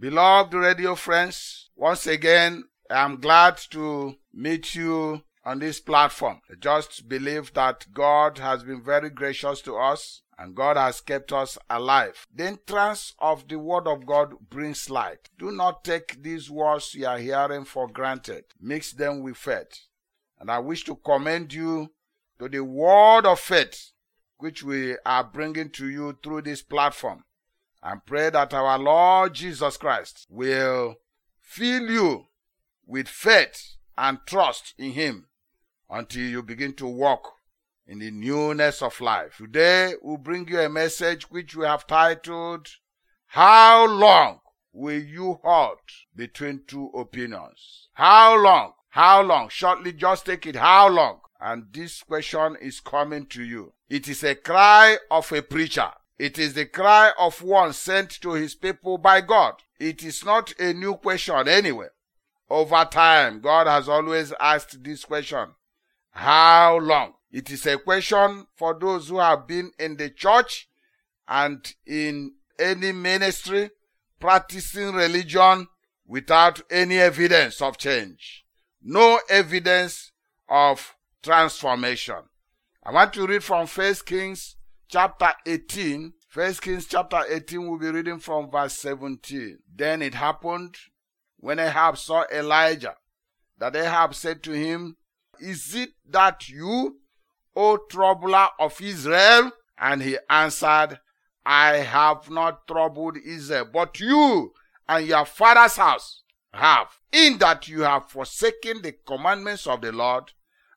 Beloved radio friends, once again, I'm glad to meet you on this platform. I just believe that God has been very gracious to us and God has kept us alive. The entrance of the Word of God brings light. Do not take these words you are hearing for granted. Mix them with faith. And I wish to commend you to the Word of Faith, which we are bringing to you through this platform. And pray that our Lord Jesus Christ will fill you with faith and trust in Him until you begin to walk in the newness of life. Today, we'll bring you a message which we have titled, How Long Will You Halt Between Two Opinions? How long? How long? Shortly, just take it. How long? And this question is coming to you. It is a cry of a preacher. It is the cry of one sent to his people by God. It is not a new question anyway. Over time, God has always asked this question, how long? It is a question for those who have been in the church and in any ministry, practicing religion without any evidence of change. No evidence of transformation. I want to read from 1 Kings chapter 18. 1 Kings chapter 18, we'll be reading from verse 17. Then it happened, when Ahab saw Elijah, that Ahab said to him, Is it that you, O troubler of Israel? And he answered, I have not troubled Israel, but you and your father's house have, in that you have forsaken the commandments of the Lord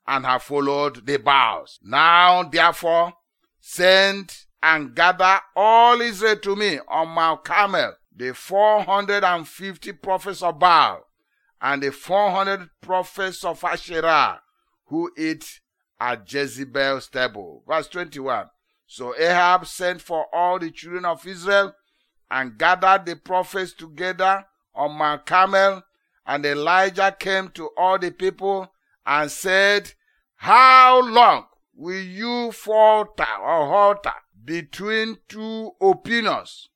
and have followed the Baals. Now therefore, send and gather all Israel to me on Mount Carmel, the 450 prophets of Baal, and the 400 prophets of Asherah, who eat at Jezebel's table. Verse 21. So Ahab sent for all the children of Israel, and gathered the prophets together on Mount Carmel, and Elijah came to all the people, and said, How long will you falter or halter between two opinions?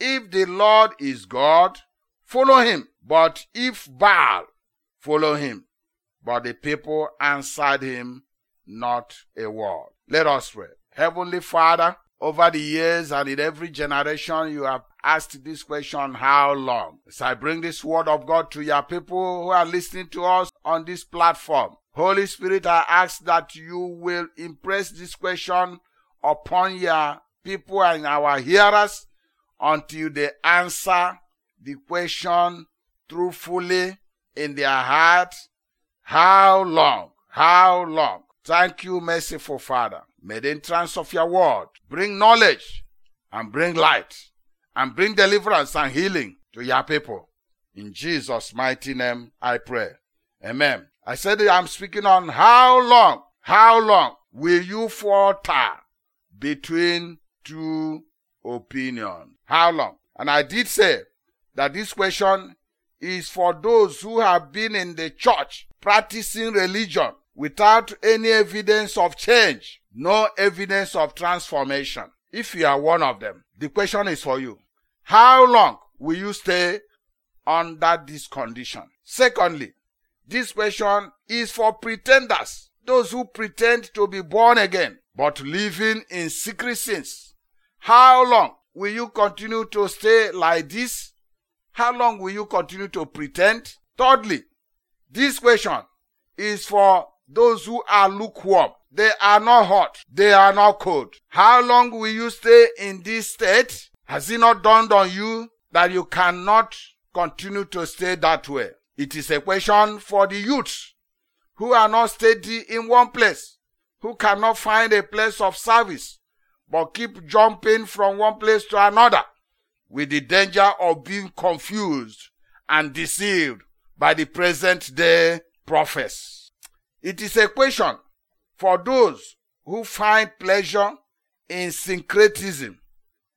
If the Lord is God, follow him. But if Baal, follow him. But the people answered him not a word. Let us pray. Heavenly Father, over the years and in every generation, you have asked this question, how long? As I bring this word of God to your people who are listening to us on this platform, Holy Spirit, I ask that you will impress this question upon your people and our hearers, until they answer the question truthfully in their heart, how long? How long? Thank you, merciful Father. May the entrance of your word bring knowledge and bring light and bring deliverance and healing to your people. In Jesus' mighty name, I pray. Amen. I said I'm speaking on how long will you falter between two opinion. How long? And I did say that this question is for those who have been in the church practicing religion without any evidence of change, no evidence of transformation. If you are one of them, the question is for you. How long will you stay under this condition? Secondly, this question is for pretenders, those who pretend to be born again, but living in secret sins. How long will you continue to stay like this? How long will you continue to pretend? Thirdly, this question is for those who are lukewarm. They are not hot. They are not cold. How long will you stay in this state? Has it not dawned on you that you cannot continue to stay that way? It is a question for the youth who are not steady in one place, who cannot find a place of service, but keep jumping from one place to another with the danger of being confused and deceived by the present day prophets. It is a question for those who find pleasure in syncretism,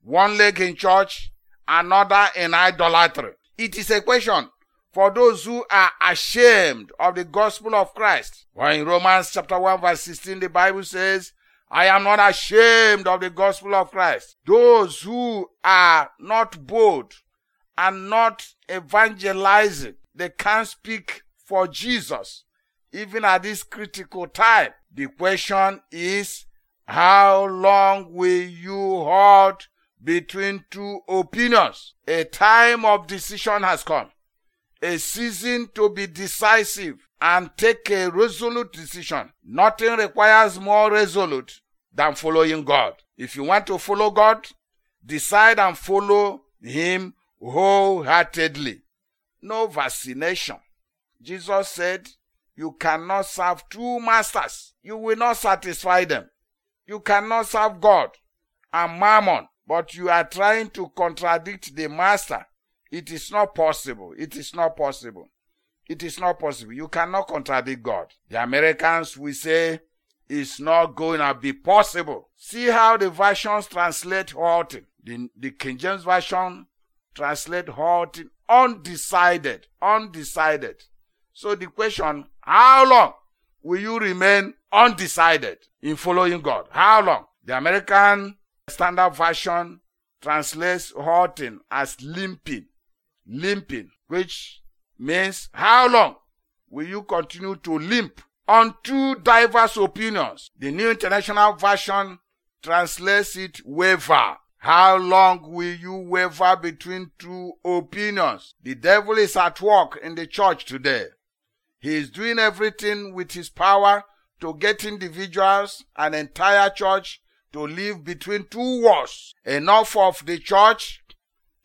one leg in church, another in idolatry. It is a question for those who are ashamed of the gospel of Christ. Well, in Romans chapter 1 verse 16, the Bible says, I am not ashamed of the gospel of Christ. Those who are not bold are not evangelizing, they can't speak for Jesus, even at this critical time. The question is, how long will you hold between two opinions? A time of decision has come. A season to be decisive and take a resolute decision. Nothing requires more resolute than following God. If you want to follow God, decide and follow Him wholeheartedly. No vacillation. Jesus said, you cannot serve two masters. You will not satisfy them. You cannot serve God and mammon, but you are trying to contradict the master. It is not possible. It is not possible. It is not possible. You cannot contradict God. The Americans will say, it's not going to be possible. See how the versions translate halting. The King James Version translate halting undecided. Undecided. So the question, how long will you remain undecided in following God? How long? The American Standard Version translates halting as limping. Limping, which means how long will you continue to limp on two diverse opinions? The New International Version translates it waver. How long will you waver between two opinions? The devil is at work in the church today. He is doing everything with his power to get individuals and entire church to live between two wars. Enough of the church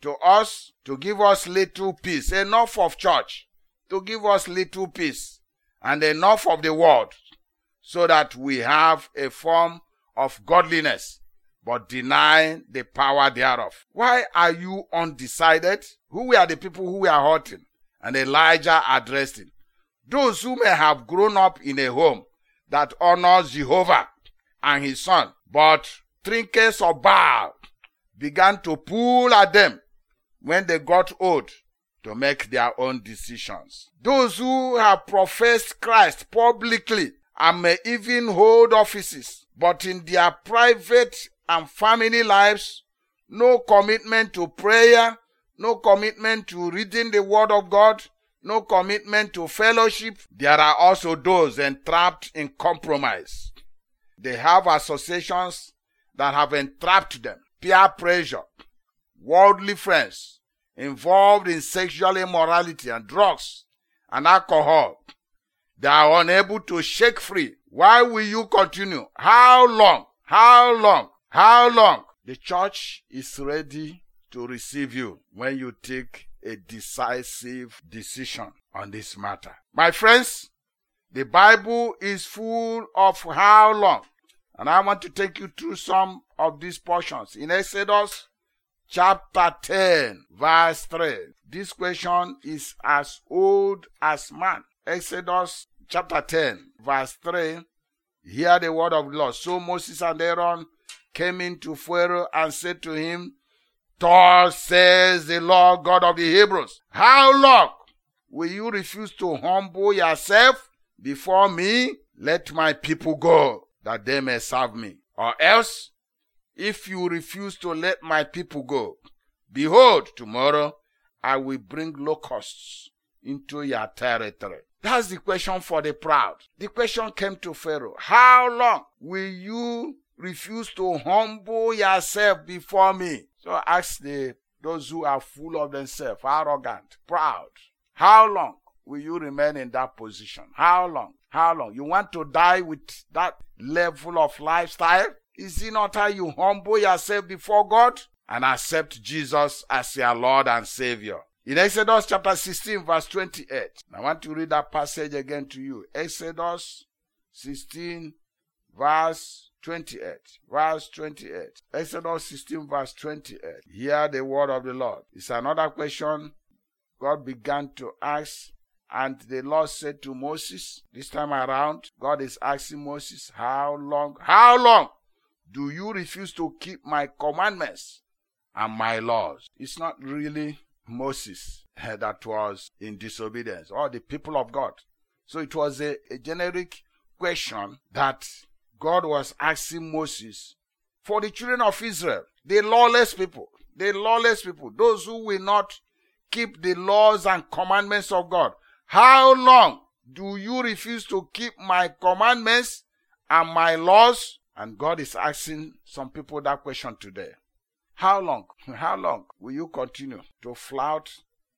to us to give us little peace. Enough of church to give us little peace. And enough of the world so that we have a form of godliness but deny the power thereof. Why are you undecided? Who are the people who are hurting? And Elijah addressed him. Those who may have grown up in a home that honors Jehovah and his son, but trinkets of Baal began to pull at them when they got old to make their own decisions. Those who have professed Christ publicly and may even hold offices, but in their private and family lives, no commitment to prayer, no commitment to reading the Word of God, no commitment to fellowship. There are also those entrapped in compromise. They have associations that have entrapped them. Peer pressure, worldly friends involved in sexual immorality and drugs and alcohol. They are unable to shake free. Why will you continue? How long? How long? How long? The church is ready to receive you when you take a decisive decision on this matter. My friends, the Bible is full of how long. And I want to take you through some of these portions. In Exodus chapter 10, verse 3. This question is as old as man. Exodus chapter 10, verse 3. Hear the word of the Lord. So Moses and Aaron came into Pharaoh and said to him, thus says the Lord God of the Hebrews, how long will you refuse to humble yourself before me? Let my people go, that they may serve me. Or else, if you refuse to let my people go, behold, tomorrow I will bring locusts into your territory. That's the question for the proud. The question came to Pharaoh, how long will you refuse to humble yourself before me? So ask those who are full of themselves, arrogant, proud. How long will you remain in that position? How long? How long? You want to die with that level of lifestyle? Is it not how you humble yourself before God and accept Jesus as your Lord and Savior? In Exodus chapter 16, verse 28. I want to read that passage again to you. Exodus 16, verse 28. Verse 28. Exodus 16, verse 28. Hear the word of the Lord. It's another question God began to ask. And the Lord said to Moses, this time around, God is asking Moses, how long do you refuse to keep my commandments and my laws? It's not really Moses that was in disobedience, or the people of God. So it was a generic question that God was asking Moses for the children of Israel, the lawless people, those who will not keep the laws and commandments of God. How long do you refuse to keep my commandments and my laws? And God is asking some people that question today. How long will you continue to flout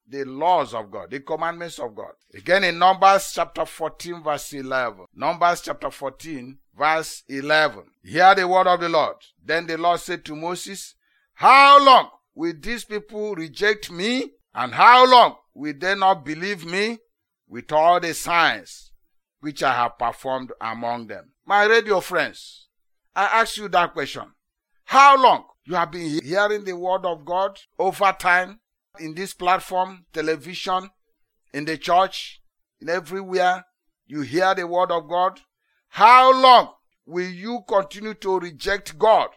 the laws of God, the commandments of God? Again in Numbers chapter 14 verse 11. Numbers chapter 14 verse 11. Hear the word of the Lord. Then the Lord said to Moses, how long will these people reject me? And how long will they not believe me with all the signs which I have performed among them? My radio friends, I ask you that question. How long you have been hearing the word of God over time in this platform, television, in the church, in everywhere you hear the word of God? How long will you continue to reject God?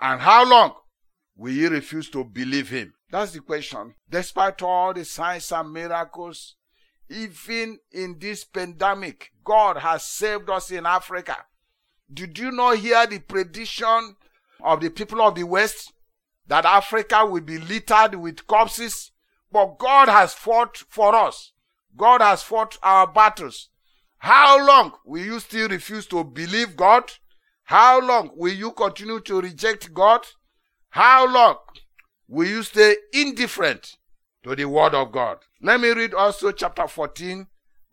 And how long will you refuse to believe him? That's the question. Despite all the signs and miracles, even in this pandemic, God has saved us in Africa. Did you not hear the prediction of the people of the West that Africa will be littered with corpses? But God has fought for us. God has fought our battles. How long will you still refuse to believe God? How long will you continue to reject God? How long will you stay indifferent to the word of God? Let me read also chapter 14,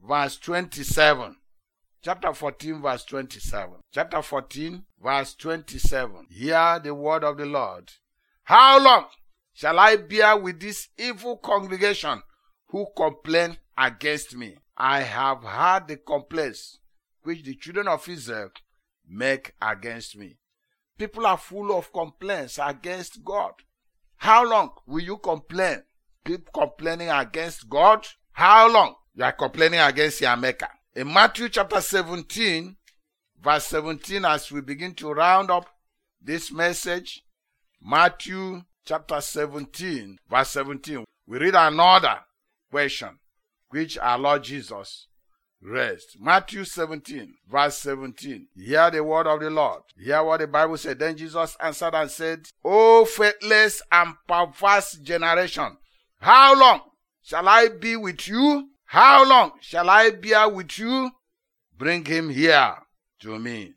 verse 27. Chapter 14, verse 27. Chapter 14, verse 27. Hear the word of the Lord. How long shall I bear with this evil congregation who complain against me? I have heard the complaints which the children of Israel make against me. People are full of complaints against God. How long will you complain? Keep complaining against God? How long you are complaining against your maker? In Matthew chapter 17, verse 17, as we begin to round up this message, Matthew chapter 17, verse 17, we read another question which our Lord Jesus raised. Matthew 17, verse 17. Hear the word of the Lord. Hear what the Bible said. Then Jesus answered and said, O faithless and perverse generation, how long shall I be with you? How long shall I bear with you? Bring him here to me.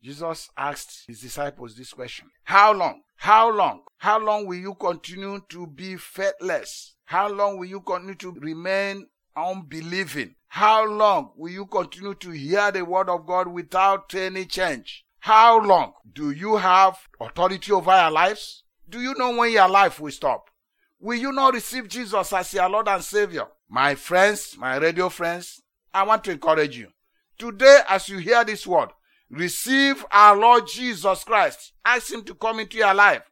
Jesus asked his disciples this question. How long will you continue to be faithless? How long will you continue to remain unbelieving? How long will you continue to hear the word of God without any change? How long do you have authority over your lives? Do you know when your life will stop? Will you not receive Jesus as your Lord and Savior? My friends, my radio friends, I want to encourage you. Today, as you hear this word, receive our Lord Jesus Christ. Ask him to come into your life.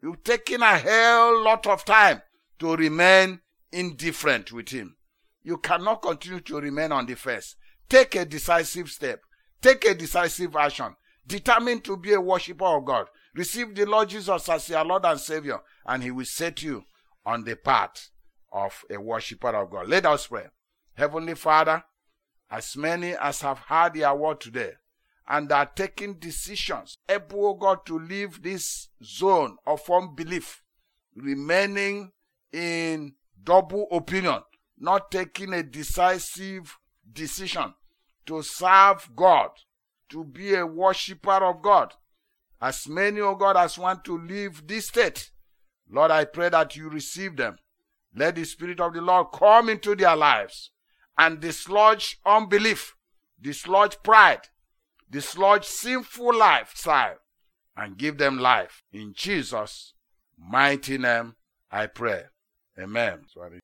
You've taken a hell lot of time to remain indifferent with him. You cannot continue to remain on the fence. Take a decisive step. Take a decisive action. Determine to be a worshiper of God. Receive the Lord Jesus as your Lord and Savior, and he will set you on the path of a worshiper of God. Let us pray. Heavenly Father, as many as have heard your word today and are taking decisions, help, O God, to leave this zone of unbelief, remaining in double opinion, not taking a decisive decision to serve God, to be a worshiper of God. As many, O God, as want to leave this state, Lord, I pray that you receive them. Let the Spirit of the Lord come into their lives and dislodge unbelief, dislodge pride, dislodge sinful lifestyle, and give them life. In Jesus' mighty name, I pray. Amen.